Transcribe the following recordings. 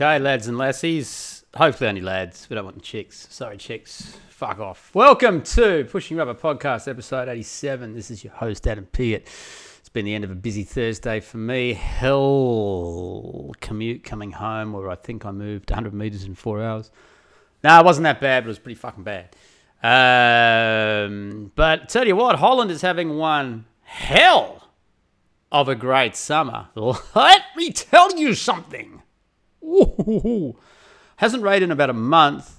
Okay, lads and lassies. Hopefully only lads. We don't want the chicks. Sorry, chicks. Fuck off. Welcome to Pushing Rubber Podcast, episode 87. This is your host, Adam Piggott. It's been the end of a busy Thursday for me. Hell commute coming home where I think I moved 100 metres in 4 hours. No, it wasn't that bad, but it was pretty fucking bad. But tell you what, Holland is having one hell of a great summer. Let me tell you something. Ooh, hasn't rained in about a month,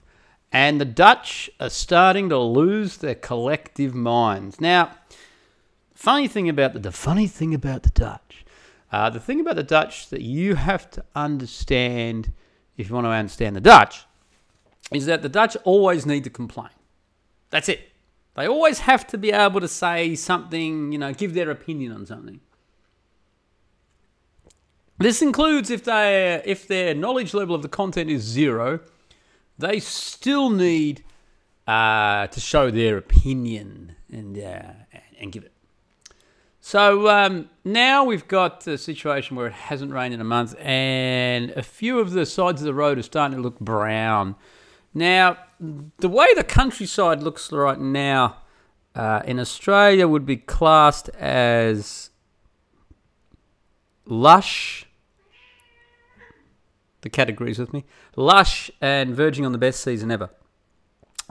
and the Dutch are starting to lose their collective minds. Now, the thing about the Dutch that you have to understand if you want to understand the Dutch is that the Dutch always need to complain. That's it. They always have to be able to say something, give their opinion on something. This includes if their knowledge level of the content is zero, they still need to show their opinion and give it. So now we've got a situation where it hasn't rained in a month, and a few of the sides of the road are starting to look brown. Now, the way the countryside looks right now in Australia would be classed as lush. The cat agrees with me. Lush and verging on the best season ever.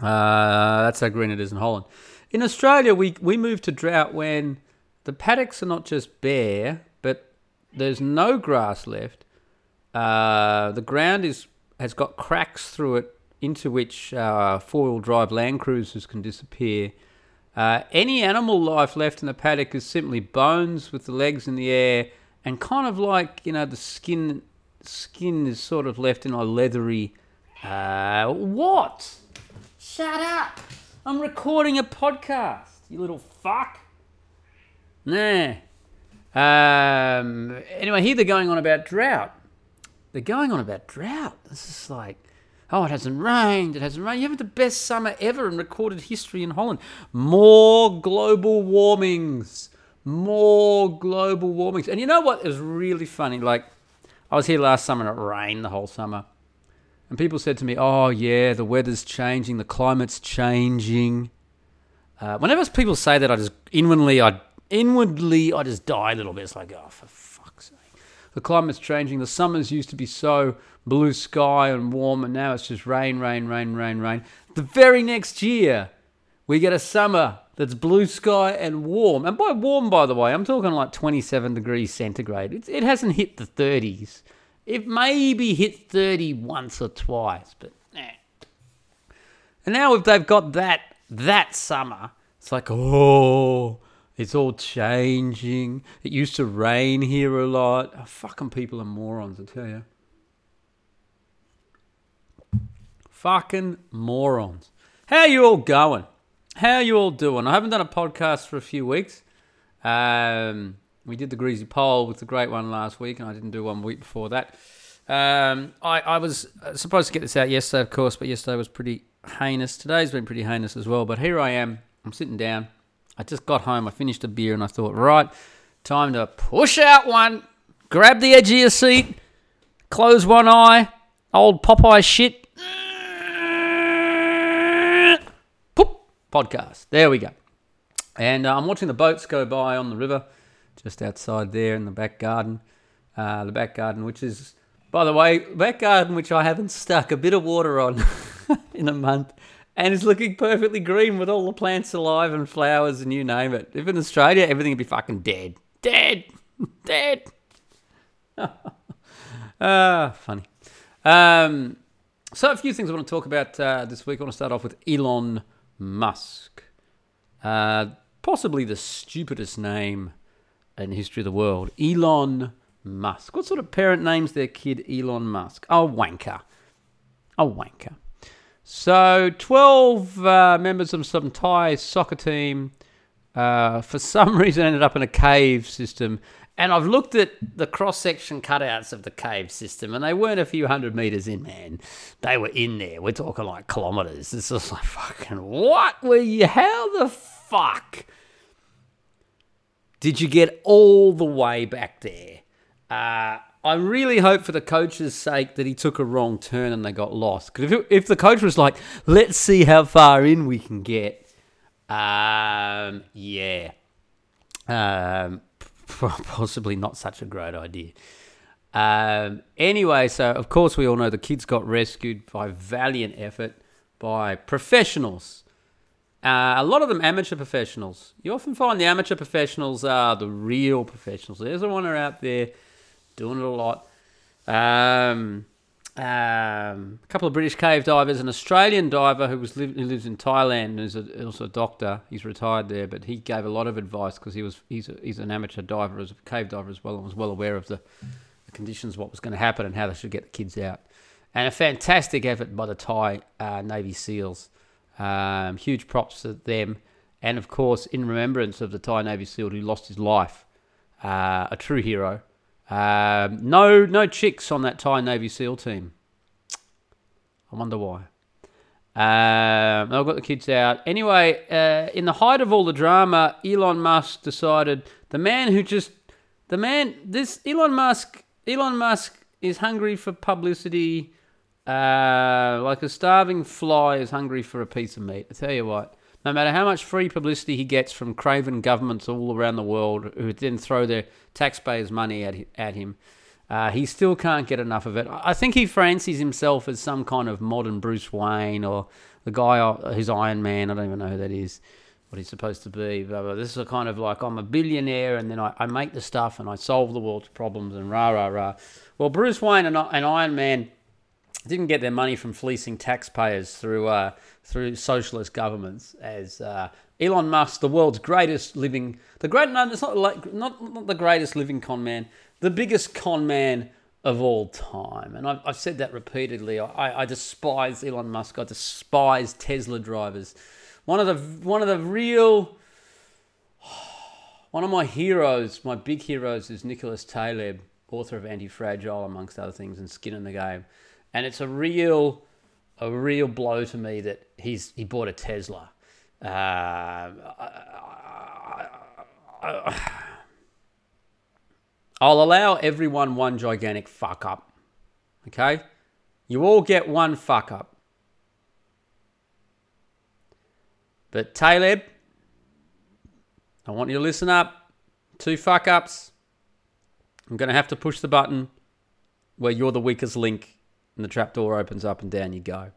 That's how green it is in Holland. In Australia, we moved to drought when the paddocks are not just bare, but there's no grass left. The ground has got cracks through it into which four-wheel drive Land Cruisers can disappear. Any animal life left in the paddock is simply bones with the legs in the air, and kind of like, the skin is sort of left in a leathery... What? Shut up! I'm recording a podcast, you little fuck. Nah. Anyway, here they're going on about drought. This is like, oh, it hasn't rained. You have the best summer ever in recorded history in Holland. More global warmings. And you know what is really funny? Like, I was here last summer and it rained the whole summer. And people said to me, oh, yeah, the weather's changing, the climate's changing. Whenever people say that, I just die a little bit. It's like, oh, for fuck's sake. The climate's changing. The summers used to be so blue sky and warm, and now it's just rain. The very next year, we get a summer that's blue sky and warm. And by warm, by the way, I'm talking like 27 degrees centigrade. It hasn't hit the 30s. It maybe hit 30 once or twice, but nah. And now if they've got that summer, it's like, oh, it's all changing. It used to rain here a lot. Oh, fucking people are morons, I tell you. Fucking morons. How you all going? How you all doing? I haven't done a podcast for a few weeks. We did the Greasy Poll with the great one last week, and I didn't do one week before that. I was supposed to get this out yesterday, of course, but yesterday was pretty heinous. Today's been pretty heinous as well, but here I am. I'm sitting down. I just got home. I finished a beer, and I thought, right, time to push out one, grab the edge of your seat, close one eye, old Popeye shit. Podcast. There we go. And I'm watching the boats go by on the river, just outside there in the back garden. The back garden, which is, by the way, back garden, which I haven't stuck a bit of water on in a month, and is looking perfectly green with all the plants alive and flowers and you name it. If in Australia, everything would be fucking dead. Dead. Funny. So a few things I want to talk about this week. I want to start off with Elon Musk, possibly the stupidest name in the history of the world. Elon Musk. What sort of parent names their kid Elon Musk? A wanker. So 12 members of some Thai soccer team for some reason ended up in a cave system, and I've looked at the cross-section cutouts of the cave system, and they weren't a few hundred metres in, man. They were in there. We're talking like kilometres. It's just like, fucking, what were you? How the fuck did you get all the way back there? I really hope for the coach's sake that he took a wrong turn and they got lost. Because if the coach was like, let's see how far in we can get, possibly not such a great idea. Anyway, so of course we all know the kids got rescued by valiant effort by professionals. A lot of them amateur professionals. You often find the amateur professionals are the real professionals. There's the one who are out there doing it a lot. A couple of British cave divers, an Australian diver who lives in Thailand and is also a doctor. He's retired there, but he gave a lot of advice because he's an amateur diver, as a cave diver as well, and was well aware of the conditions, what was going to happen and how they should get the kids out. And a fantastic effort by the Thai Navy SEALs. Huge props to them. And, of course, in remembrance of the Thai Navy SEAL who lost his life, a true hero. No chicks on that Thai Navy SEAL team. I wonder why. I've got the kids out. Anyway, in the height of all the drama, Elon Musk decided Elon Musk is hungry for publicity, like a starving fly is hungry for a piece of meat. I tell you what. No matter how much free publicity he gets from craven governments all around the world who then throw their taxpayers' money at him, he still can't get enough of it. I think he fancies himself as some kind of modern Bruce Wayne or the guy who's Iron Man. I don't even know who that is, what he's supposed to be. But this is a kind of like, I'm a billionaire and then I make the stuff and I solve the world's problems and rah, rah, rah. Well, Bruce Wayne and Iron Man didn't get their money from fleecing taxpayers through socialist governments, as Elon Musk, the greatest living con man, the biggest con man of all time. And I've said that repeatedly. I despise Elon Musk. I despise Tesla drivers. One of my heroes, my big heroes, is Nicholas Taleb, author of Anti-Fragile, amongst other things, and Skin in the Game. And it's a real blow to me that he bought a Tesla. I'll allow everyone one gigantic fuck up. Okay? You all get one fuck up. But Taleb, I want you to listen up. 2 fuck ups. I'm going to have to push the button where you're the weakest link. And the trapdoor opens up and down you go.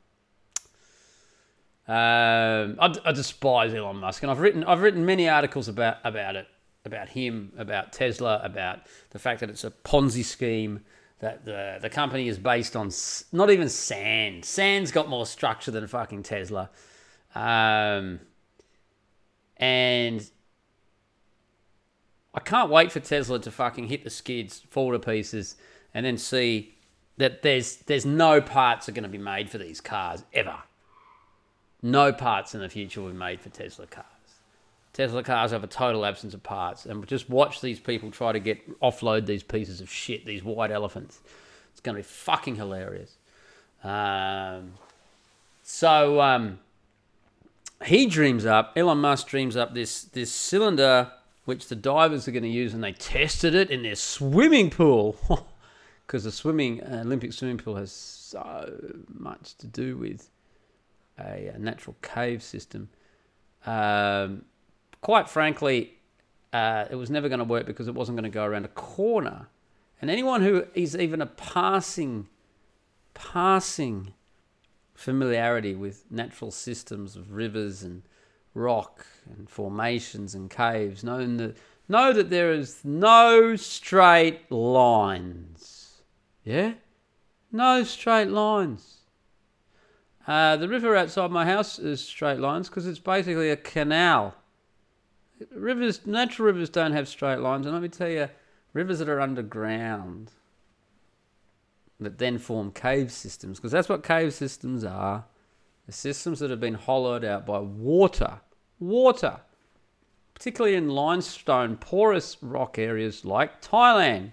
I despise Elon Musk, and I've written many articles about it, about him, about Tesla, about the fact that it's a Ponzi scheme, that the company is based on not even sand. Sand's got more structure than fucking Tesla, and I can't wait for Tesla to fucking hit the skids, fall to pieces, and then see that there's no parts are going to be made for these cars ever. No parts in the future will be made for Tesla cars. Tesla cars have a total absence of parts, and just watch these people try to offload these pieces of shit, these white elephants. It's going to be fucking hilarious. Elon Musk dreams up this cylinder which the divers are going to use, and they tested it in their swimming pool. Because the Olympic swimming pool has so much to do with a natural cave system. Quite frankly, it was never going to work because it wasn't going to go around a corner. And anyone who is even a passing familiarity with natural systems of rivers and rock and formations and caves know that there is no straight lines. Yeah? No straight lines. The river outside my house is straight lines because it's basically a canal. Natural rivers don't have straight lines. And let me tell you, rivers that are underground that then form cave systems, because that's what cave systems are. The systems that have been hollowed out by water. Water. Particularly in limestone, porous rock areas like Thailand.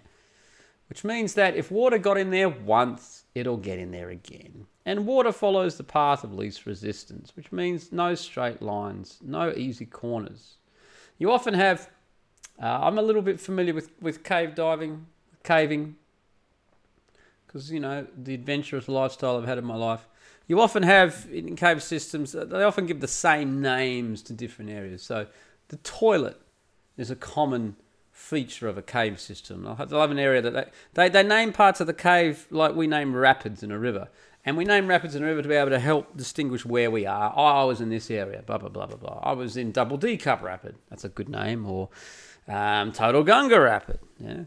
Which means that if water got in there once, it'll get in there again. And water follows the path of least resistance, which means no straight lines, no easy corners. You often have, I'm a little bit familiar with caving, because, you know, the adventurous lifestyle I've had in my life. You often have, in cave systems, they often give the same names to different areas. So the toilet is a common feature of a cave system. They'll have an area that they name parts of the cave like we name rapids in a river. And we name rapids in a river to be able to help distinguish where we are. Oh, I was in this area, blah, blah, blah, blah, blah. I was in Double D Cup Rapid. That's a good name. Or Total Gunga Rapid. Yeah.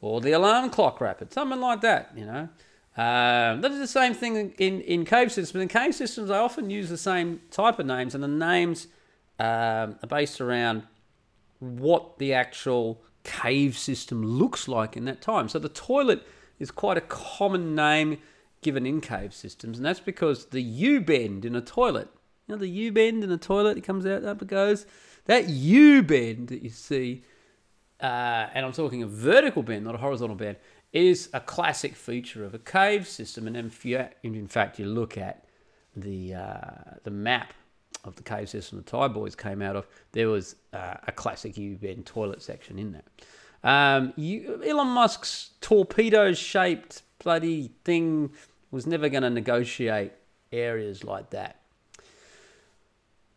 Or the Alarm Clock Rapid. Something like that, you know. That is the same thing in cave systems. In cave systems, they often use the same type of names, and the names are based around what the actual cave system looks like in that time. So the toilet is quite a common name given in cave systems, and that's because the U-bend in a toilet, you know, the U-bend in a toilet, it comes out, up it goes. That U-bend that you see, and I'm talking a vertical bend, not a horizontal bend, is a classic feature of a cave system. And if you, in fact, you look at the map of the cave system the Thai boys came out of, there was a classic U-bend toilet section in that. Elon Musk's torpedo-shaped bloody thing was never going to negotiate areas like that.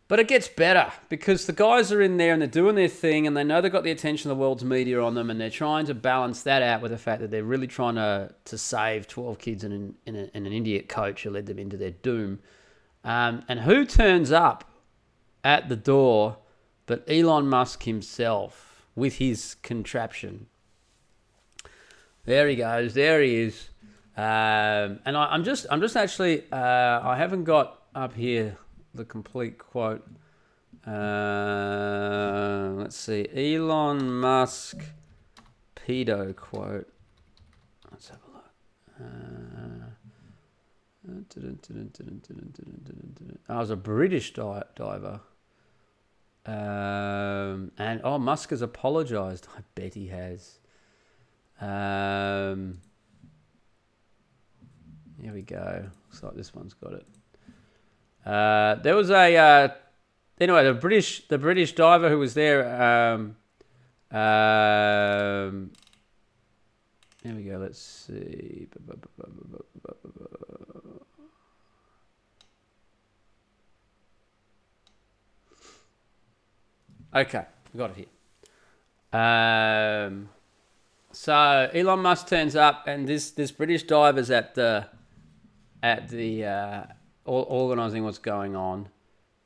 But it gets better, because the guys are in there and they're doing their thing, and they know they've got the attention of the world's media on them, and they're trying to balance that out with the fact that they're really trying to save 12 kids and an idiot coach who led them into their doom. And who turns up at the door but Elon Musk himself with his contraption? There he goes. There he is. And I'm just actually, I haven't got up here the complete quote. Let's see. Elon Musk pedo quote. Let's have a look. I was a British diver. Musk has apologized. I bet he has. Here we go. Looks like this one's got it. There was anyway, the British diver who was there, here we go, let's see. Okay, we got it here. So Elon Musk turns up, and this British diver's at the organising what's going on,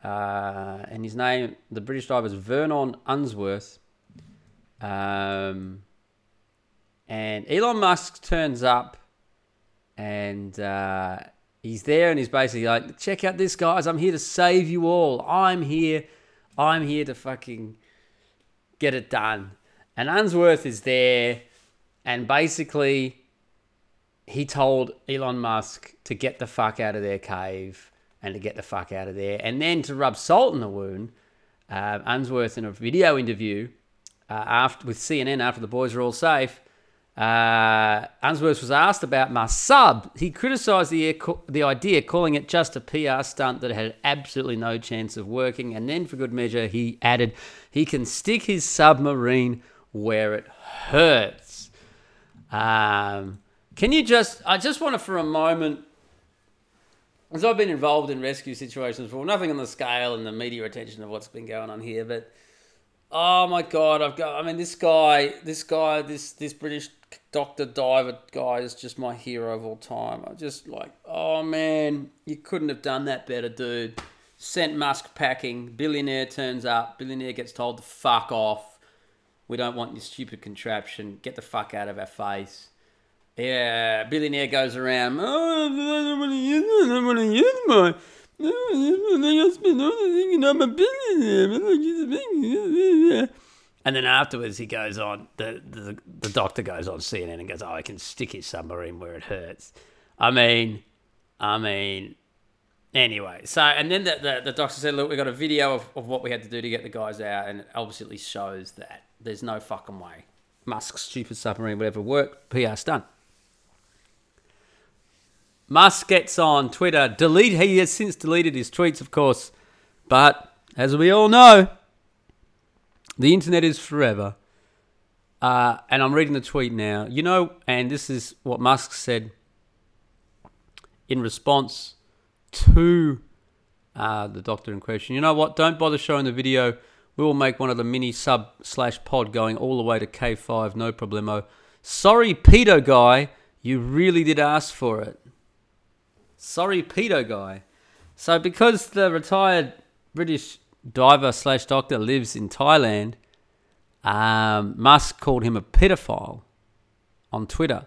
and his name, the British diver, is Vernon Unsworth, and Elon Musk turns up, and he's there, and he's basically like, check out this, guys, I'm here to save you all, I'm here to fucking get it done. And Unsworth is there, and basically he told Elon Musk to get the fuck out of their cave and to get the fuck out of there. And then, to rub salt in the wound, Unsworth, in a video interview with CNN after the boys are all safe, Unsworth was asked about my sub. He criticised the idea, calling it just a PR stunt that had absolutely no chance of working. And then, for good measure, he added, he can stick his submarine where it hurts. I just want to, for a moment, because I've been involved in rescue situations before, nothing on the scale and the media attention of what's been going on here, but, oh my God, this British doctor diver guy is just my hero of all time. I'm just like, oh man, you couldn't have done that better, dude. Sent Musk packing, billionaire turns up, billionaire gets told to fuck off. We don't want your stupid contraption. Get the fuck out of our face. Yeah, billionaire goes around, I don't want to use it, I don't want to use mine. I'm a billionaire. And then afterwards he goes on, the doctor goes on CNN and goes, oh, I can stick his submarine where it hurts. I mean, anyway. So, and then the doctor said, look, we got a video of what we had to do to get the guys out, and it obviously shows that there's no fucking way Musk's stupid submarine would ever work. PR stunt. Musk gets on Twitter. He has since deleted his tweets, of course. But, as we all know, the internet is forever. And I'm reading the tweet now. You know, and this is what Musk said in response to the doctor in question, you know what, don't bother showing the video. We will make one of the mini sub/pod going all the way to K5, no problemo. Sorry, pedo guy, you really did ask for it. Sorry, pedo guy. So because the retired British diver / doctor lives in Thailand, Musk called him a pedophile on Twitter,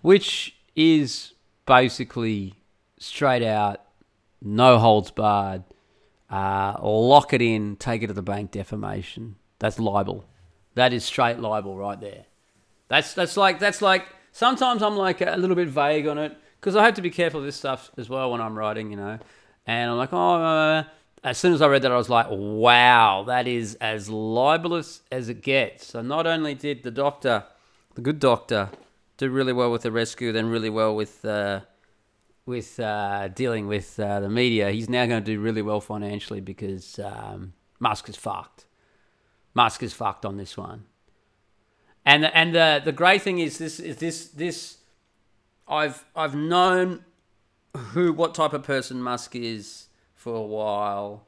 which is basically straight out, no holds barred, lock it in, take it to the bank defamation. That's libel. That is straight libel right there. That's like sometimes I'm like a little bit vague on it because I have to be careful of this stuff as well when I'm writing, you know. And I'm like, as soon as I read that, I was like, wow, that is as libelous as it gets. So not only did the doctor, the good doctor, do really well with the rescue, then really well with dealing with the media, he's now going to do really well financially because Musk is fucked. Musk is fucked on this one. And the great thing is this. I've known what type of person Musk is for a while.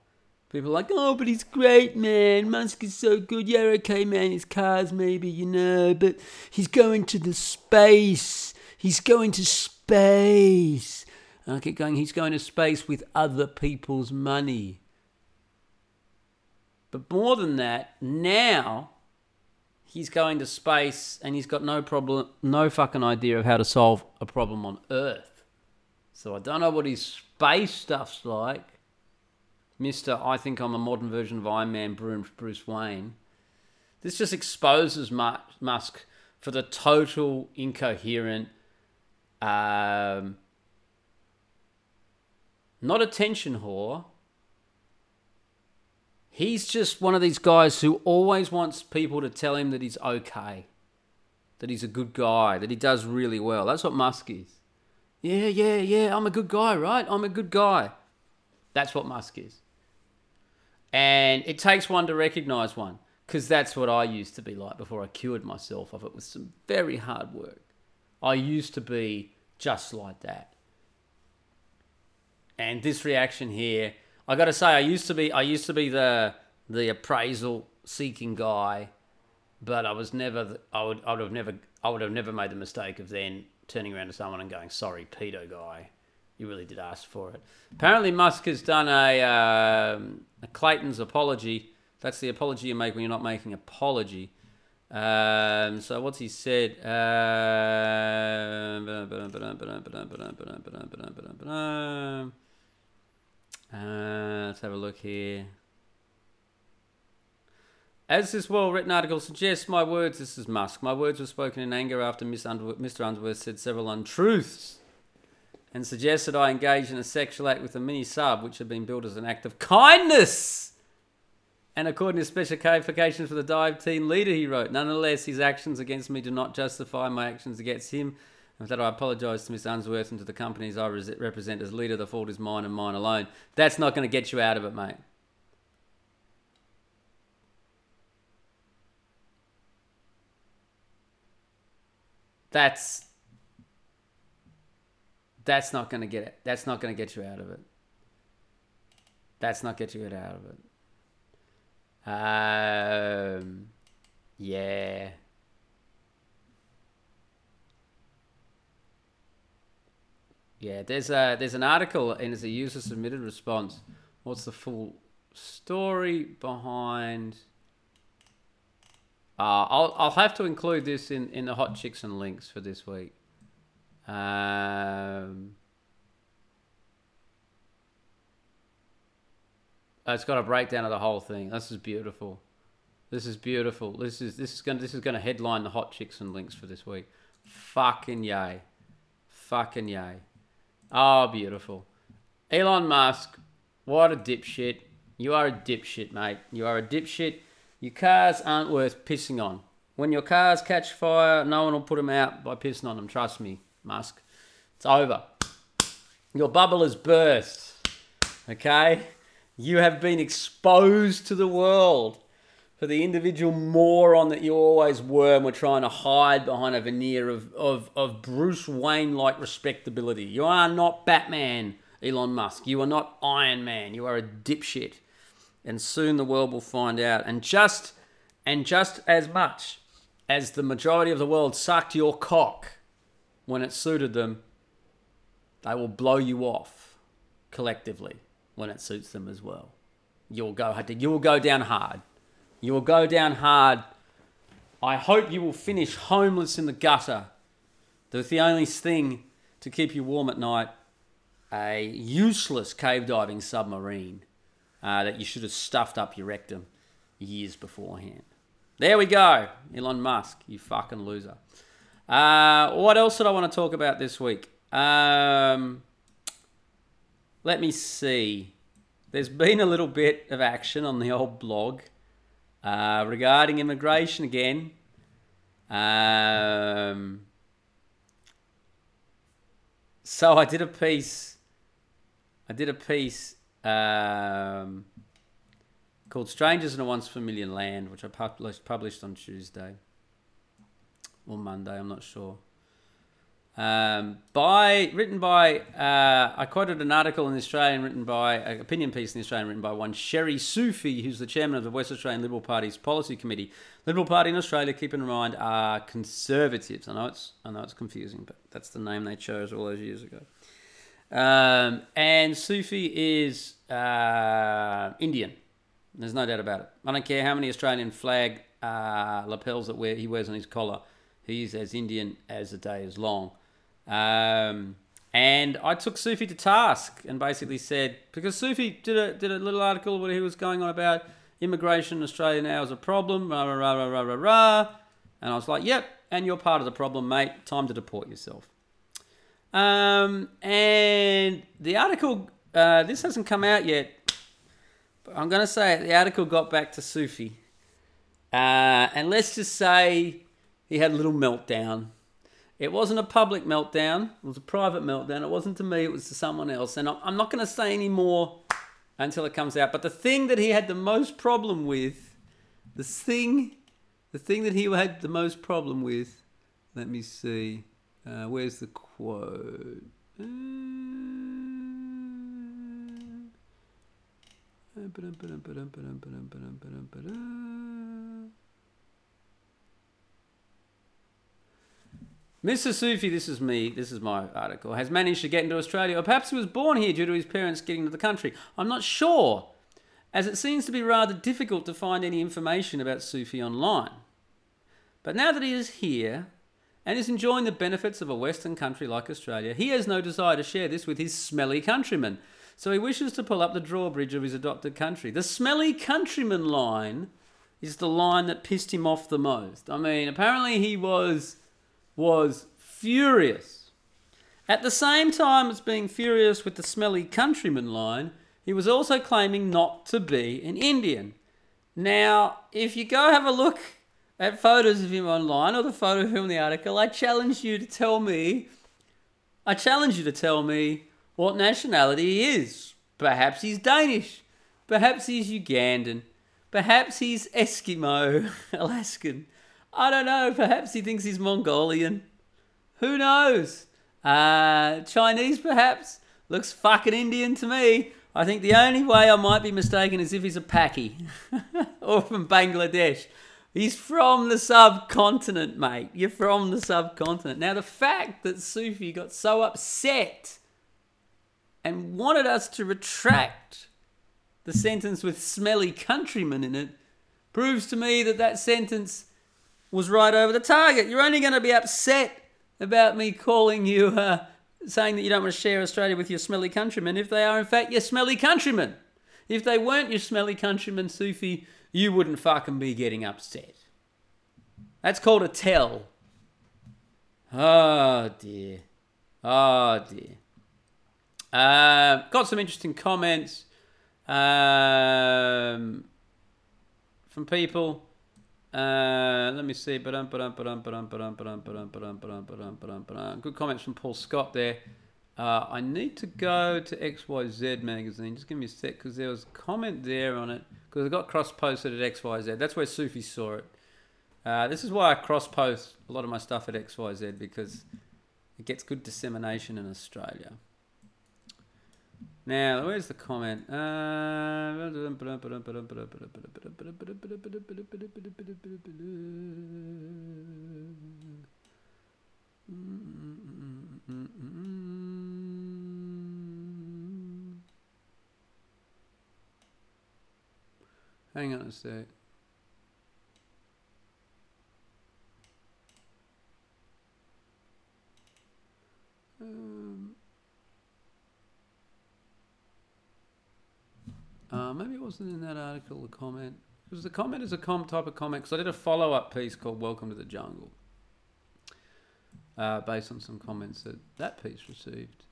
People are like, oh, but he's great, man. Musk is so good. Yeah, okay, man. His cars, maybe, you know, but he's going to the space. He's going to space. And I keep going, he's going to space with other people's money. But more than that, now he's going to space and he's got no fucking idea of how to solve a problem on Earth. So I don't know what his space stuff's like. Mr. I think I'm a modern version of Iron Man, Bruce Wayne. This just exposes Musk for the total incoherent, not attention whore. He's just one of these guys who always wants people to tell him that he's okay, that he's a good guy, that he does really well. That's what Musk is. Yeah, I'm a good guy, right? I'm a good guy. That's what Musk is. And it takes one to recognize one, because that's what I used to be like before I cured myself of it with some very hard work. I used to be just like that. And this reaction here, I got to say, I used to be the appraisal seeking guy, but I was never. I would have never made the mistake of then turning around to someone and going, "Sorry, pedo guy, you really did ask for it." Apparently, Musk has done a Clayton's apology. That's the apology you make when you're not making apology. So what's he said? Let's have a look here. As this well-written article suggests, my words, this is Musk, my words were spoken in anger after Mr. Unsworth said several untruths and suggested I engage in a sexual act with a mini-sub, which had been billed as an act of kindness. And according to special qualifications for the dive team leader, he wrote, nonetheless, his actions against me do not justify my actions against him. And that I apologise to Miss Unsworth and to the companies I represent as leader. The fault is mine and mine alone. That's not going to get you out of it, mate. That's not going to get it. That's not going to get you out of it. That's not get you out of it. Yeah. Yeah, there's an article and it's a user-submitted response. What's the full story behind? I'll have to include this in the hot chicks and links for this week. It's got a breakdown of the whole thing. This is beautiful. This is gonna headline the hot chicks and links for this week. Fucking yay. Oh, beautiful. Elon Musk, what a dipshit. You are a dipshit, mate. You are a dipshit. Your cars aren't worth pissing on. When your cars catch fire, no one will put them out by pissing on them. Trust me, Musk. It's over. Your bubble has burst. Okay? You have been exposed to the world. for the individual moron that you always were and were trying to hide behind a veneer of Bruce Wayne-like respectability. You are not Batman, Elon Musk. You are not Iron Man. You are a dipshit. And soon the world will find out. And just as much as the majority of the world sucked your cock when it suited them, they will blow you off collectively when it suits them as well. You will go down hard. You will go down hard. I hope you will finish homeless in the gutter. That's the only thing to keep you warm at night. A useless cave diving submarine that you should have stuffed up your rectum years beforehand. There we go. Elon Musk, you fucking loser. What else did I want to talk about this week? Let me see. There's been a little bit of action on the old blog. Regarding immigration again, so I did a piece called "Strangers in a Once Familiar Land," which I published on Tuesday or Monday, I'm not sure. I quoted an article in the Australian written by one Sherry Sufi, who's the chairman of the West Australian Liberal Party's Policy Committee. Liberal Party in Australia, keep in mind, are conservatives. I know it's confusing, but that's the name they chose all those years ago. And Sufi is Indian. There's no doubt about it. I don't care how many Australian flag lapels that he wears on his collar. He's as Indian as the day is long. And I took Sufi to task and basically said, because Sufi did a little article where he was going on about immigration in Australia now is a problem, rah, rah, rah, rah, rah, rah, rah. And I was like, yep, and you're part of the problem, mate. Time to deport yourself. And the article, this hasn't come out yet, but I'm going to say it, the article got back to Sufi. And let's just say he had a little meltdown. It wasn't a public meltdown. It was a private meltdown. It wasn't to me. It was to someone else. And I'm not going to say any more until it comes out. But the thing that he had the most problem with, let me see. Where's the quote? Mr. Sufi, this is me, this is my article, has managed to get into Australia, or perhaps he was born here due to his parents getting to the country. I'm not sure, as it seems to be rather difficult to find any information about Sufi online. But now that he is here and is enjoying the benefits of a Western country like Australia, he has no desire to share this with his smelly countrymen. So he wishes to pull up the drawbridge of his adopted country. The smelly countrymen line is the line that pissed him off the most. I mean, apparently he was furious. At the same time as being furious with the smelly countryman line, he was also claiming not to be an Indian. Now, if you go have a look at photos of him online or the photo of him in the article, I challenge you to tell me what nationality he is. Perhaps he's Danish. Perhaps he's Ugandan. Perhaps he's Eskimo, Alaskan. I don't know, perhaps he thinks he's Mongolian. Who knows? Chinese, perhaps? Looks fucking Indian to me. I think the only way I might be mistaken is if he's a Paki. Or from Bangladesh. He's from the subcontinent, mate. You're from the subcontinent. Now, the fact that Sufi got so upset and wanted us to retract the sentence with smelly countrymen in it proves to me that sentence was right over the target. You're only going to be upset about me calling you, saying that you don't want to share Australia with your smelly countrymen if they are in fact your smelly countrymen. If they weren't your smelly countrymen, Sufi, you wouldn't fucking be getting upset. That's called a tell. Oh dear. Got some interesting comments from people. Let me see. Good comments from Paul Scott there. I need to go to XYZ magazine. Just give me a sec because there was a comment there on it. because it got cross-posted at XYZ. That's where Sufi saw it. This is why I cross-post a lot of my stuff at XYZ, because it gets good dissemination in Australia. Now, where's the comment? Hang on a sec. Maybe it wasn't in that article, the comment. Because the comment is a type of comment. Because I did a follow-up piece called Welcome to the Jungle. Based on some comments that piece received.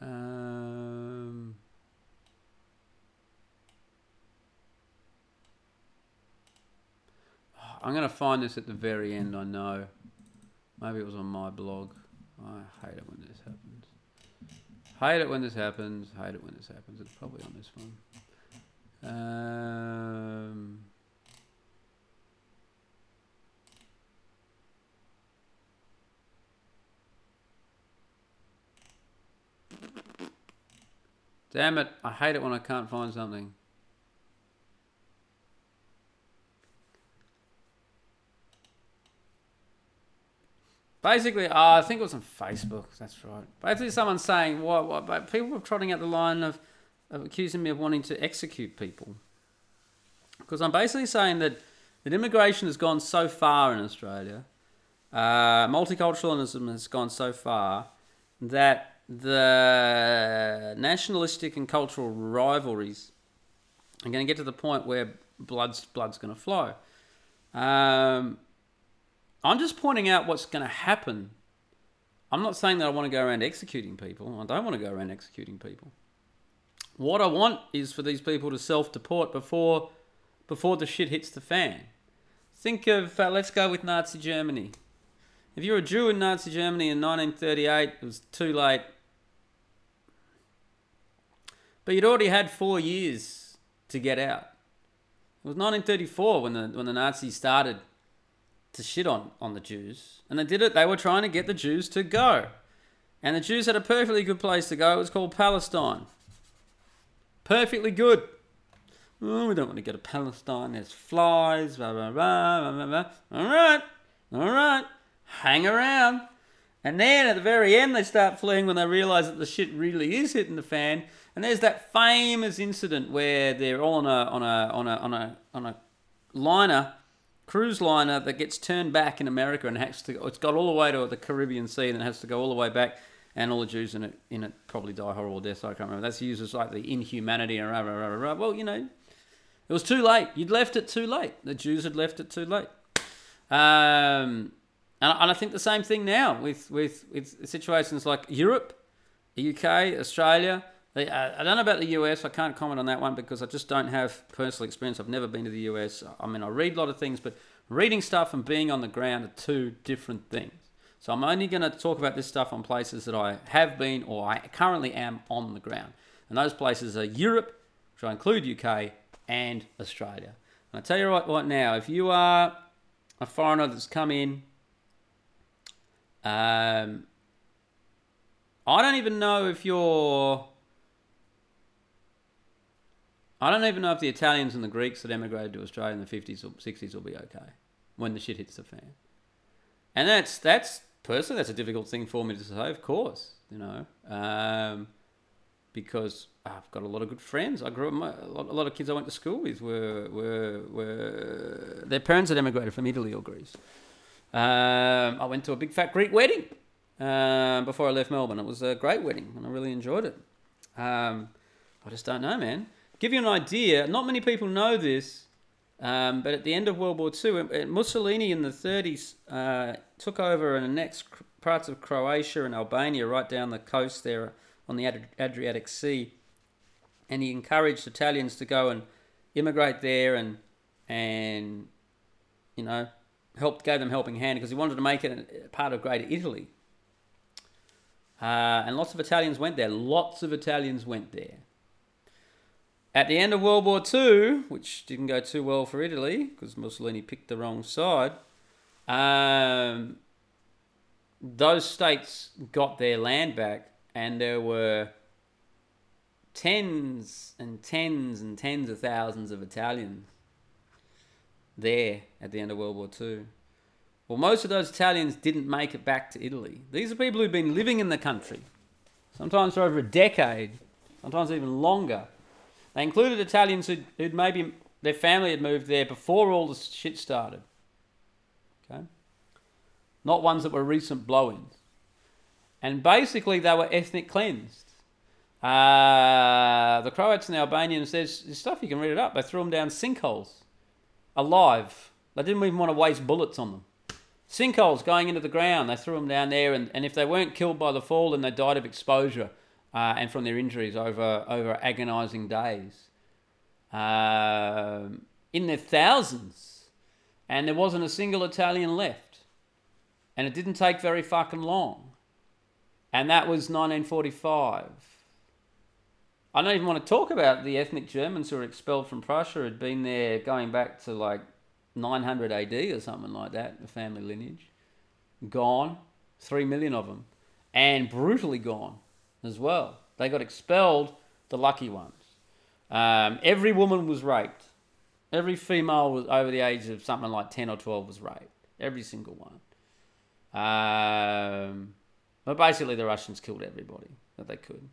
I'm going to find this at the very end, I know. Maybe it was on my blog. I hate it when this happens. It's probably on this one. Damn it, I hate it when I can't find something. Basically, I think it was on Facebook, that's right. Basically, someone's saying, what, people were trotting out the line of accusing me of wanting to execute people. Because I'm basically saying that immigration has gone so far in Australia, multiculturalism has gone so far, that the nationalistic and cultural rivalries are going to get to the point where blood's going to flow. I'm just pointing out what's going to happen. I'm not saying that I want to go around executing people. I don't want to go around executing people. What I want is for these people to self-deport before the shit hits the fan. Think of, let's go with Nazi Germany. If you're a Jew in Nazi Germany in 1938, it was too late. But you'd already had 4 years to get out. It was 1934 when the Nazis started to shit on the Jews. And they did it. They were trying to get the Jews to go. And the Jews had a perfectly good place to go. It was called Palestine. Perfectly good. Oh, we don't want to go to Palestine. There's flies. Blah, blah, blah, blah, blah. All right. Hang around. And then at the very end, they start fleeing when they realise that the shit really is hitting the fan. And there's that famous incident where they're all on a liner, cruise liner that gets turned back in America and has to. It's got all the way to the Caribbean Sea and it has to go all the way back. And all the Jews in it probably die horrible deaths. I can't remember. That's used as like the inhumanity and rah. Well, it was too late. You'd left it too late. The Jews had left it too late. And I think the same thing now with situations like Europe, the UK, Australia. I don't know about the US. I can't comment on that one because I just don't have personal experience. I've never been to the US. I mean, I read a lot of things, but reading stuff and being on the ground are two different things. So I'm only going to talk about this stuff on places that I have been or I currently am on the ground. And those places are Europe, which I include UK, and Australia. And I tell you right now, if you are a foreigner that's come in, I don't even know if the Italians and the Greeks that emigrated to Australia in the 50s or 60s will be okay when the shit hits the fan. And that's a difficult thing for me to say, of course, because I've got a lot of good friends. I grew up, a lot of kids I went to school with were their parents had emigrated from Italy or Greece. I went to a big fat Greek wedding before I left Melbourne. It was a great wedding and I really enjoyed it. I just don't know, man. Give you an idea, not many people know this, but at the end of World War II, Mussolini in the 30s took over and annexed parts of Croatia and Albania right down the coast there on the Adriatic Sea, and he encouraged Italians to go and immigrate there and gave them a helping hand because he wanted to make it a part of Greater Italy. And lots of Italians went there. At the end of World War II, which didn't go too well for Italy because Mussolini picked the wrong side, those states got their land back, and there were tens and tens and tens of thousands of Italians there at the end of World War II. Well, most of those Italians didn't make it back to Italy. These are people who've been living in the country, sometimes for over a decade, sometimes even longer. They included Italians who'd maybe their family had moved there before all this shit started. Okay? Not ones that were recent blow-ins. And basically, they were ethnic cleansed. The Croats and the Albanians, there's stuff, you can read it up. They threw them down sinkholes, alive. They didn't even want to waste bullets on them. Sinkholes going into the ground, they threw them down there, and if they weren't killed by the fall, then they died of exposure and from their injuries over agonising days. In their thousands. And there wasn't a single Italian left. And it didn't take very fucking long. And that was 1945. I don't even want to talk about the ethnic Germans who were expelled from Prussia, had been there going back to like 900 AD or something like that, the family lineage. Gone. 3 million of them. And brutally gone as well. They got expelled, the lucky ones. Every woman was raped. Every female was over the age of something like 10 or 12 was raped. Every single one. But basically the Russians killed everybody that they could.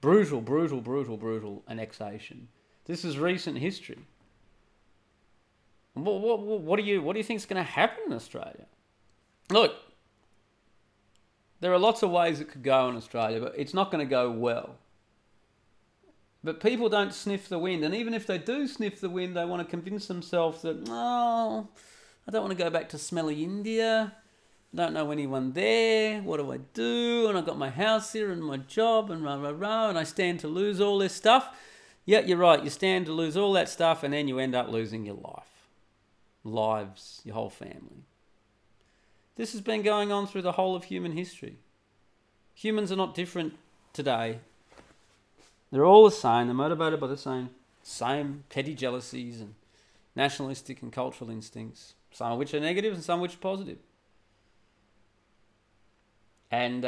Brutal, brutal, brutal, brutal annexation. This is recent history. What do you think is going to happen in Australia? Look, there are lots of ways it could go in Australia, but it's not going to go well. But people don't sniff the wind, and even if they do sniff the wind, they want to convince themselves that, oh, I don't want to go back to smelly India. I don't know anyone there. What do I do? And I've got my house here and my job and rah, rah, rah. And I stand to lose all this stuff. Yeah, you're right. You stand to lose all that stuff, and then you end up losing your life. Lives, your whole family. This has been going on through the whole of human history. Humans are not different today. They're all the same. They're motivated by the same petty jealousies and nationalistic and cultural instincts. Some of which are negative and some of which are positive. And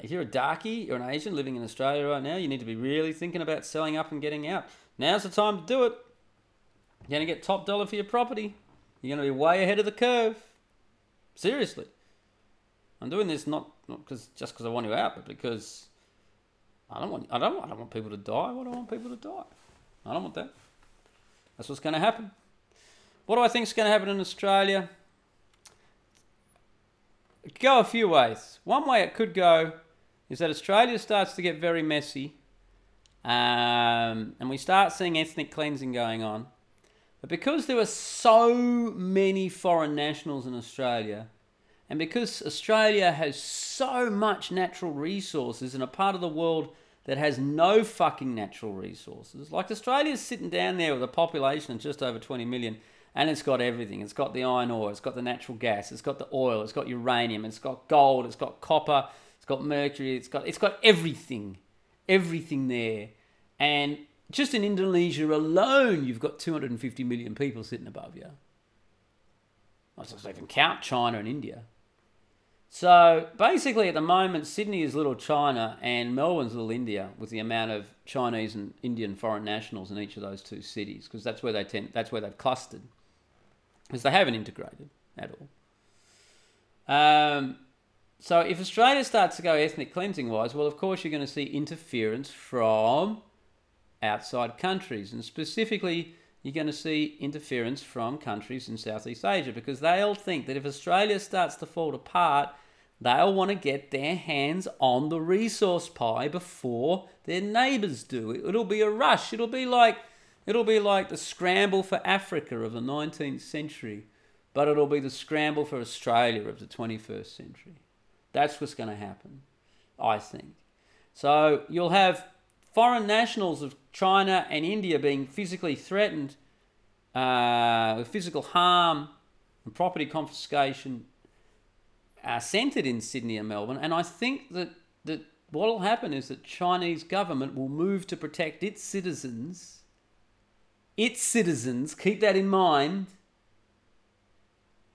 if you're a darkie, you're an Asian living in Australia right now, you need to be really thinking about selling up and getting out. Now's the time to do it. You're going to get top dollar for your property. You're going to be way ahead of the curve. Seriously. I'm doing this not just because I want you out, but because I don't want people to die. Why do I want people to die? I don't want that. That's what's going to happen. What do I think is going to happen in Australia? It could go a few ways. One way it could go is that Australia starts to get very messy, and we start seeing ethnic cleansing going on. But because there are so many foreign nationals in Australia, and because Australia has so much natural resources and a part of the world that has no fucking natural resources. Like, Australia's sitting down there with a population of just over 20 million, and it's got everything. It's got the iron ore, it's got the natural gas, it's got the oil, it's got uranium, it's got gold, it's got copper, it's got mercury, it's got everything. Everything there. And just in Indonesia alone, you've got 250 million people sitting above you. I don't even count China and India. So basically at the moment, Sydney is little China and Melbourne's little India, with the amount of Chinese and Indian foreign nationals in each of those two cities, because that's where they've clustered, because they haven't integrated at all. So if Australia starts to go ethnic cleansing wise, well, of course, you're going to see interference from outside countries, and specifically you're going to see interference from countries in Southeast Asia, because they'll think that if Australia starts to fall apart, they'll want to get their hands on the resource pie before their neighbours do. It'll be a rush. It'll be like the scramble for Africa of the 19th century, but it'll be the scramble for Australia of the 21st century. That's what's going to happen, I think. So you'll have foreign nationals of China and India being physically threatened with physical harm and property confiscation centred in Sydney and Melbourne. And I think that what will happen is that Chinese government will move to protect its citizens. Its citizens, keep that in mind.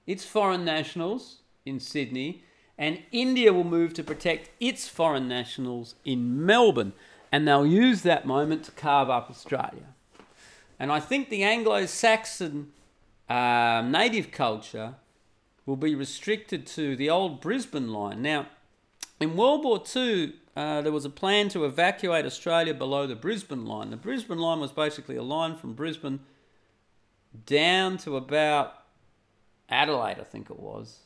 Its foreign nationals in Sydney, and India will move to protect its foreign nationals in Melbourne, and they'll use that moment to carve up Australia. And I think the Anglo-Saxon native culture will be restricted to the old Brisbane line. Now, in World War II, there was a plan to evacuate Australia below the Brisbane line. The Brisbane line was basically a line from Brisbane down to about Adelaide, I think it was.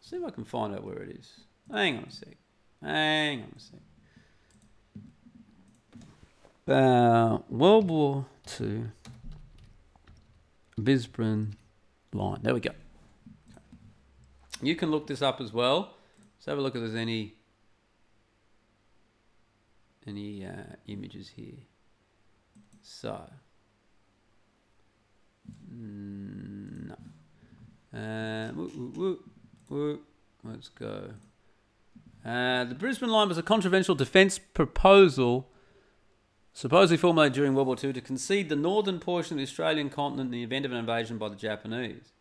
See if I can find out where it is. Hang on a sec. World War II, Brisbane line. There we go. You can look this up as well. Let's have a look if there's any images here. So, no. Let's go. The Brisbane line was a controversial defence proposal supposedly formulated during World War II to concede the northern portion of the Australian continent in the event of an invasion by the Japanese.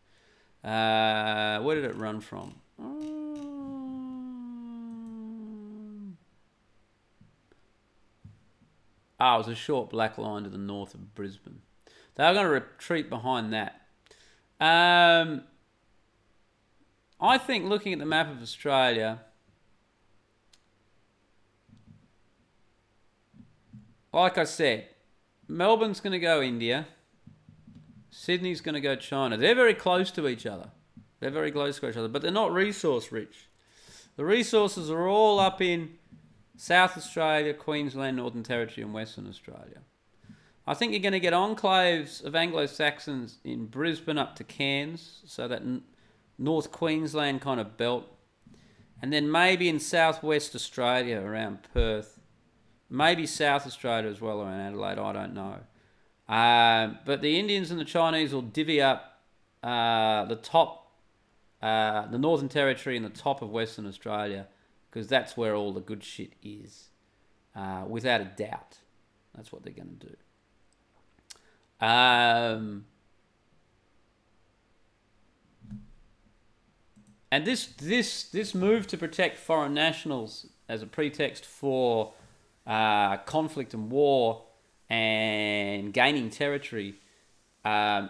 Where did it run from? It was a short black line to the north of Brisbane. They were going to retreat behind that. I think looking at the map of Australia, like I said, Melbourne's going to go India. Sydney's going to go China. They're very close to each other. But they're not resource rich. The resources are all up in South Australia, Queensland, Northern Territory and Western Australia. I think you're going to get enclaves of Anglo-Saxons in Brisbane up to Cairns, so that North Queensland kind of belt. And then maybe in southwest Australia around Perth. Maybe South Australia as well around Adelaide, I don't know. But the Indians and the Chinese will divvy up the Northern Territory and the top of Western Australia, because that's where all the good shit is, without a doubt. That's what they're going to do. And this move to protect foreign nationals as a pretext for conflict and war and gaining territory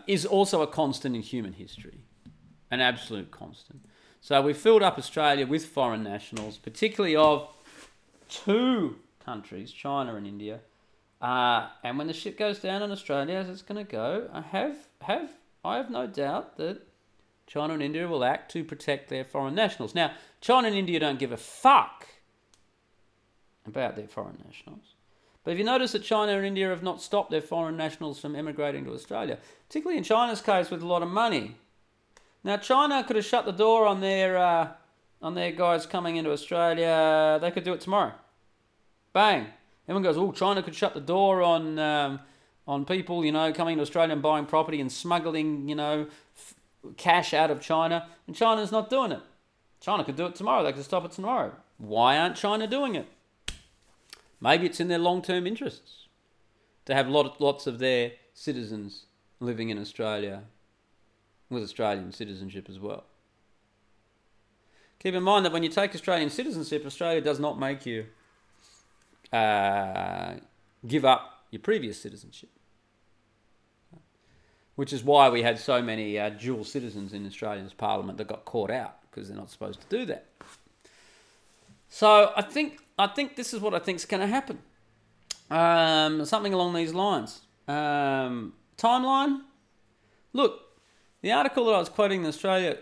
is also a constant in human history, an absolute constant. So we filled up Australia with foreign nationals, particularly of two countries, China and India. And when the ship goes down on Australia, as it's going to go, I have no doubt that China and India will act to protect their foreign nationals. Now, China and India don't give a fuck about their foreign nationals. But if you notice that China and India have not stopped their foreign nationals from emigrating to Australia, particularly in China's case with a lot of money. Now, China could have shut the door on their guys coming into Australia. They could do it tomorrow. Bang. Everyone goes, oh, China could shut the door on people, coming to Australia and buying property and smuggling, cash out of China. And China's not doing it. China could do it tomorrow. They could stop it tomorrow. Why aren't China doing it? Maybe it's in their long-term interests to have lots of their citizens living in Australia with Australian citizenship as well. Keep in mind that when you take Australian citizenship, Australia does not make you give up your previous citizenship, which is why we had so many dual citizens in Australia's parliament that got caught out because they're not supposed to do that. So I think this is what I think is going to happen. Something along these lines. Timeline? Look, the article that I was quoting in Australia,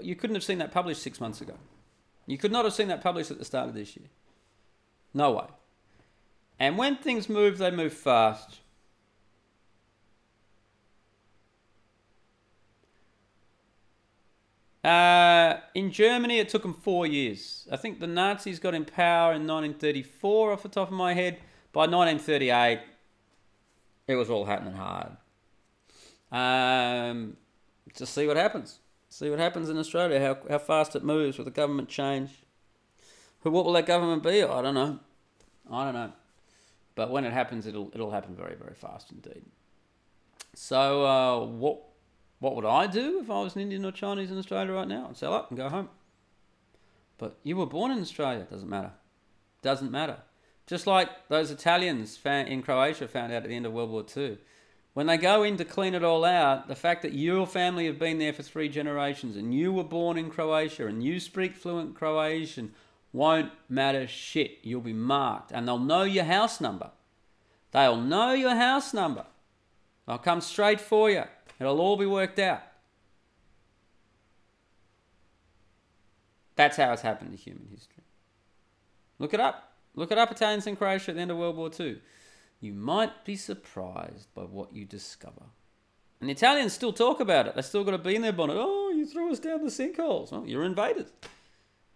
you couldn't have seen that published 6 months ago. You could not have seen that published at the start of this year. No way. And when things move, they move fast. In Germany, it took them 4 years. I think the Nazis got in power in 1934, off the top of my head. By 1938, it was all happening hard. Just see what happens. See what happens in Australia, how fast it moves with the government change. But what will that government be? I don't know. But when it happens, it'll happen very, very fast indeed. So what would I do if I was an Indian or Chinese in Australia right now? I'd sell up and go home. But you were born in Australia. Doesn't matter. Just like those Italians in Croatia found out at the end of World War II. When they go in to clean it all out, the fact that your family have been there for 3 generations and you were born in Croatia and you speak fluent Croatian won't matter shit. You'll be marked. And they'll know your house number. They'll come straight for you. It'll all be worked out. That's how it's happened to human history. Look it up. Look it up, Italians in Croatia at the end of World War II. You might be surprised by what you discover. And the Italians still talk about it. They still got a bee in their bonnet. Oh, you threw us down the sinkholes. Well, you're invaders.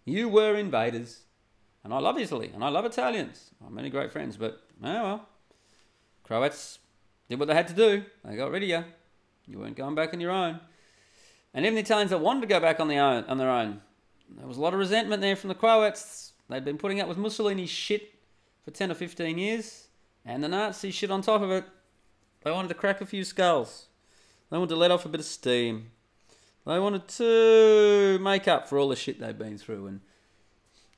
You were invaders. And I love Italy. And I love Italians. I have many great friends. But, oh well. Croats did what they had to do. They got rid of you. You weren't going back on your own. And even the Italians that wanted to go back on their own, there was a lot of resentment there from the Croats. They'd been putting up with Mussolini's shit for 10 or 15 years. And the Nazi shit on top of it. They wanted to crack a few skulls. They wanted to let off a bit of steam. They wanted to make up for all the shit they'd been through. And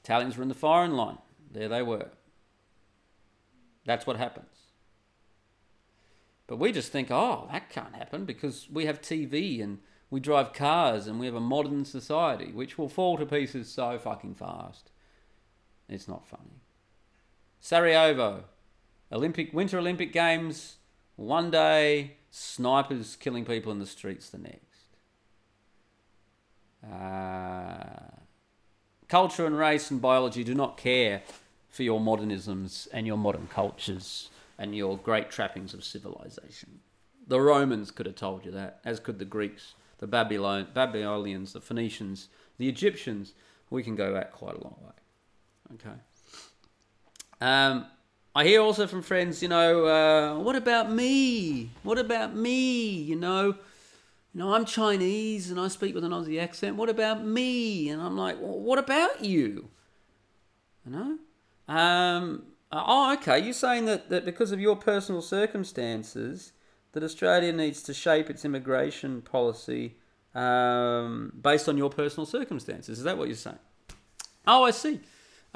Italians were in the firing line. There they were. That's what happens. But we just think, oh, that can't happen because we have TV and we drive cars and we have a modern society which will fall to pieces so fucking fast. It's not funny. Sarajevo. Winter Olympic Games. One day, snipers killing people in the streets the next. Culture and race and biology do not care for your modernisms and your modern cultures and your great trappings of civilization. The Romans could have told you that, as could the Greeks, the Babylonians, the Phoenicians, the Egyptians. We can go back quite a long way. Okay. I hear also from friends, what about me? I'm Chinese and I speak with an Aussie accent. What about me? And I'm like, well, what about you? Okay, you're saying that because of your personal circumstances that Australia needs to shape its immigration policy based on your personal circumstances. Is that what you're saying? Oh, I see.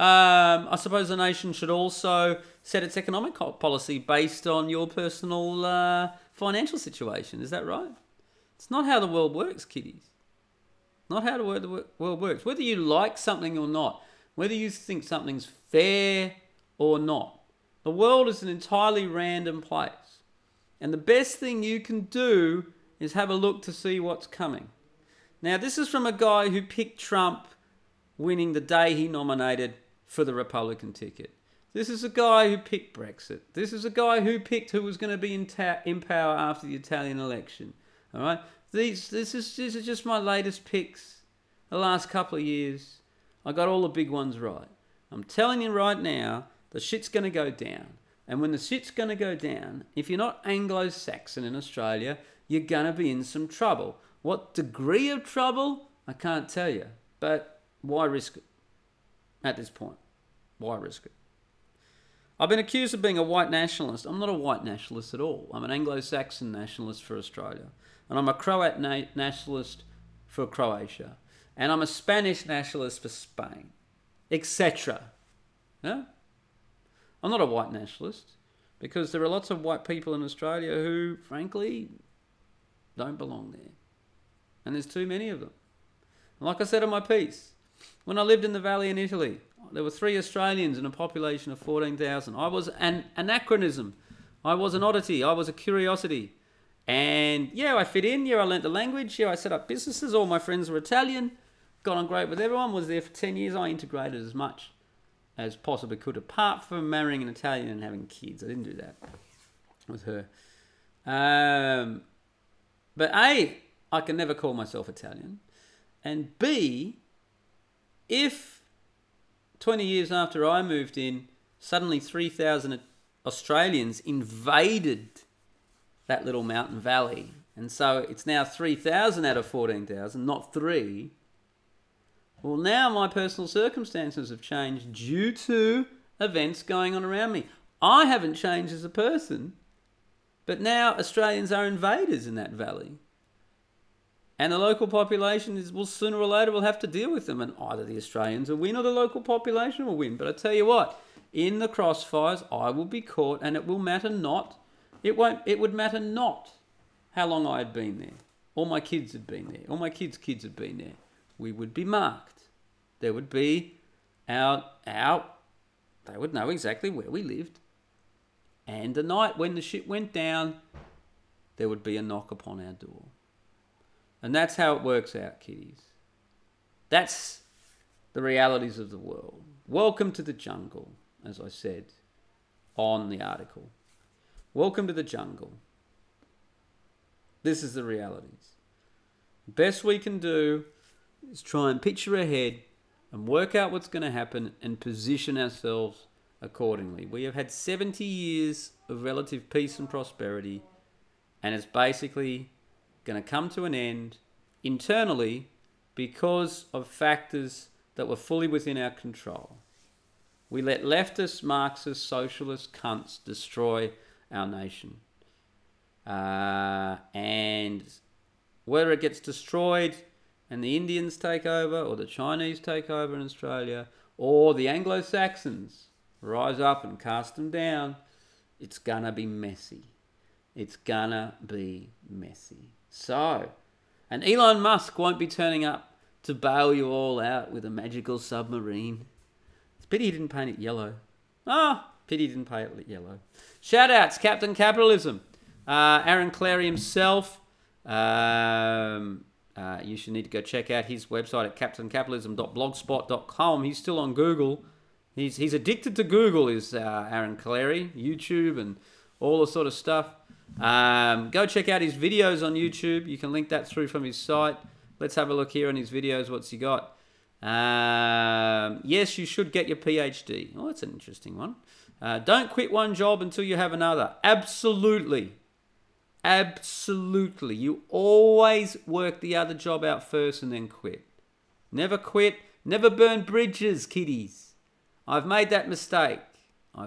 I suppose the nation should also set its economic policy based on your personal financial situation. Is that right? It's not how the world works, kiddies. Not how the world works. Whether you like something or not, whether you think something's fair or not, the world is an entirely random place. And the best thing you can do is have a look to see what's coming. Now, this is from a guy who picked Trump winning the day he nominated for the Republican ticket. This is a guy who picked Brexit. This is a guy who picked who was going to be in power after the Italian election. All right, these are just my latest picks. The last couple of years, I got all the big ones right. I'm telling you right now, the shit's going to go down. And when the shit's going to go down, if you're not Anglo-Saxon in Australia, you're going to be in some trouble. What degree of trouble? I can't tell you. But why risk it at this point? Why risk it? I've been accused of being a white nationalist. I'm not a white nationalist at all. I'm an Anglo-Saxon nationalist for Australia. And I'm a Croat nationalist for Croatia. And I'm a Spanish nationalist for Spain, etc. Yeah? I'm not a white nationalist because there are lots of white people in Australia who, frankly, don't belong there. And there's too many of them. And like I said in my piece, when I lived in the valley in Italy, there were 3 Australians in a population of 14,000. I was an anachronism. I was an oddity. I was a curiosity. And yeah, I fit in. Yeah, I learnt the language. Yeah, I set up businesses. All my friends were Italian. Got on great with everyone. Was there for 10 years. I integrated as much as possibly could, apart from marrying an Italian and having kids. I didn't do that with her. But A, I can never call myself Italian. And B, if 20 years after I moved in, suddenly 3,000 Australians invaded that little mountain valley. And so it's now 3,000 out of 14,000, not 3. Well, now my personal circumstances have changed due to events going on around me. I haven't changed as a person, but now Australians are invaders in that valley. And the local population will sooner or later will have to deal with them, and either the Australians will win or the local population will win. But I tell you what, in the crossfires, I will be caught, and it will matter not. It would matter not how long I had been there, or my kids had been there, or my kids' kids had been there. We would be marked. There would be they would know exactly where we lived. And the night when the ship went down, there would be a knock upon our door. And that's how it works out, kiddies. That's the realities of the world. Welcome to the jungle, as I said on the article. Welcome to the jungle. This is the realities. The best we can do is try and picture ahead and work out what's going to happen and position ourselves accordingly. We have had 70 years of relative peace and prosperity, and it's basically going to come to an end internally because of factors that were fully within our control. We let leftist, Marxist, socialist cunts destroy our nation. And whether it gets destroyed and the Indians take over, or the Chinese take over in Australia, or the Anglo-Saxons rise up and cast them down, it's gonna be messy. It's gonna be messy. So, and Elon Musk won't be turning up to bail you all out with a magical submarine. It's a pity he didn't paint it yellow. Pity he didn't paint it yellow. Shout-outs, Captain Capitalism. Aaron Clary himself. You should need to go check out his website at captaincapitalism.blogspot.com. He's still on Google. He's addicted to Google, is Aaron Clary. YouTube and all the sort of stuff. Go check out his videos on YouTube. You can link that through from his site. Let's have a look here on his videos. What's he got? Yes, you should get your PhD. Oh, that's an interesting one. Don't quit one job until you have another. Absolutely. Absolutely. You always work the other job out first and then quit. Never quit. Never burn bridges, kiddies. I've made that mistake. How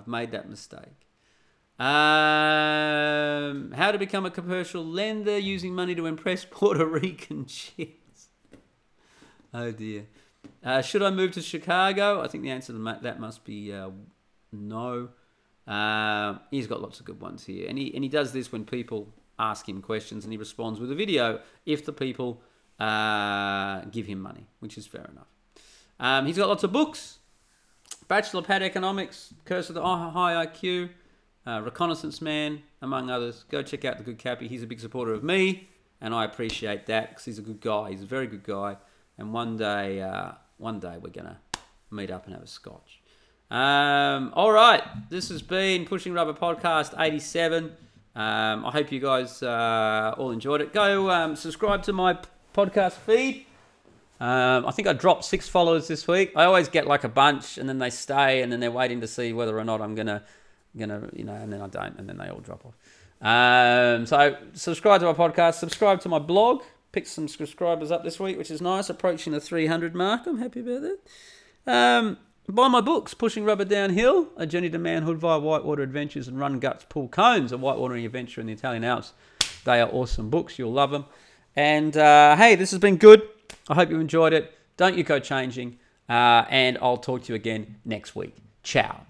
to become a commercial lender using money to impress Puerto Rican chicks. Oh dear. Should I move to Chicago? I think the answer to that must be no. He's got lots of good ones here. And he does this when people ask him questions, and he responds with a video if the people give him money, which is fair enough. He's got lots of books. Bachelor Pad Economics, Curse of the High IQ, Reconnaissance Man, among others. Go check out the good Cappy. He's a big supporter of me, and I appreciate that because he's a good guy. He's a very good guy. And one day we're going to meet up and have a scotch. All right, this has been Pushing Rubber Podcast 87. I hope you guys all enjoyed it. Go subscribe to my podcast feed. I think I dropped 6 followers this week. I always get like a bunch, and then they stay, and then they're waiting to see whether or not I'm gonna, and then I don't, and then they all drop off. So subscribe to my podcast. Subscribe to my blog. Picked some subscribers up this week, which is nice. Approaching the 300 mark. I'm happy about that. Buy my books, Pushing Rubber Downhill, A Journey to Manhood via Whitewater Adventures, and Run Guts, Pull Cones, A Whitewatering Adventure in the Italian Alps. They are awesome books. You'll love them. And, hey, this has been good. I hope you enjoyed it. Don't you go changing. And I'll talk to you again next week. Ciao.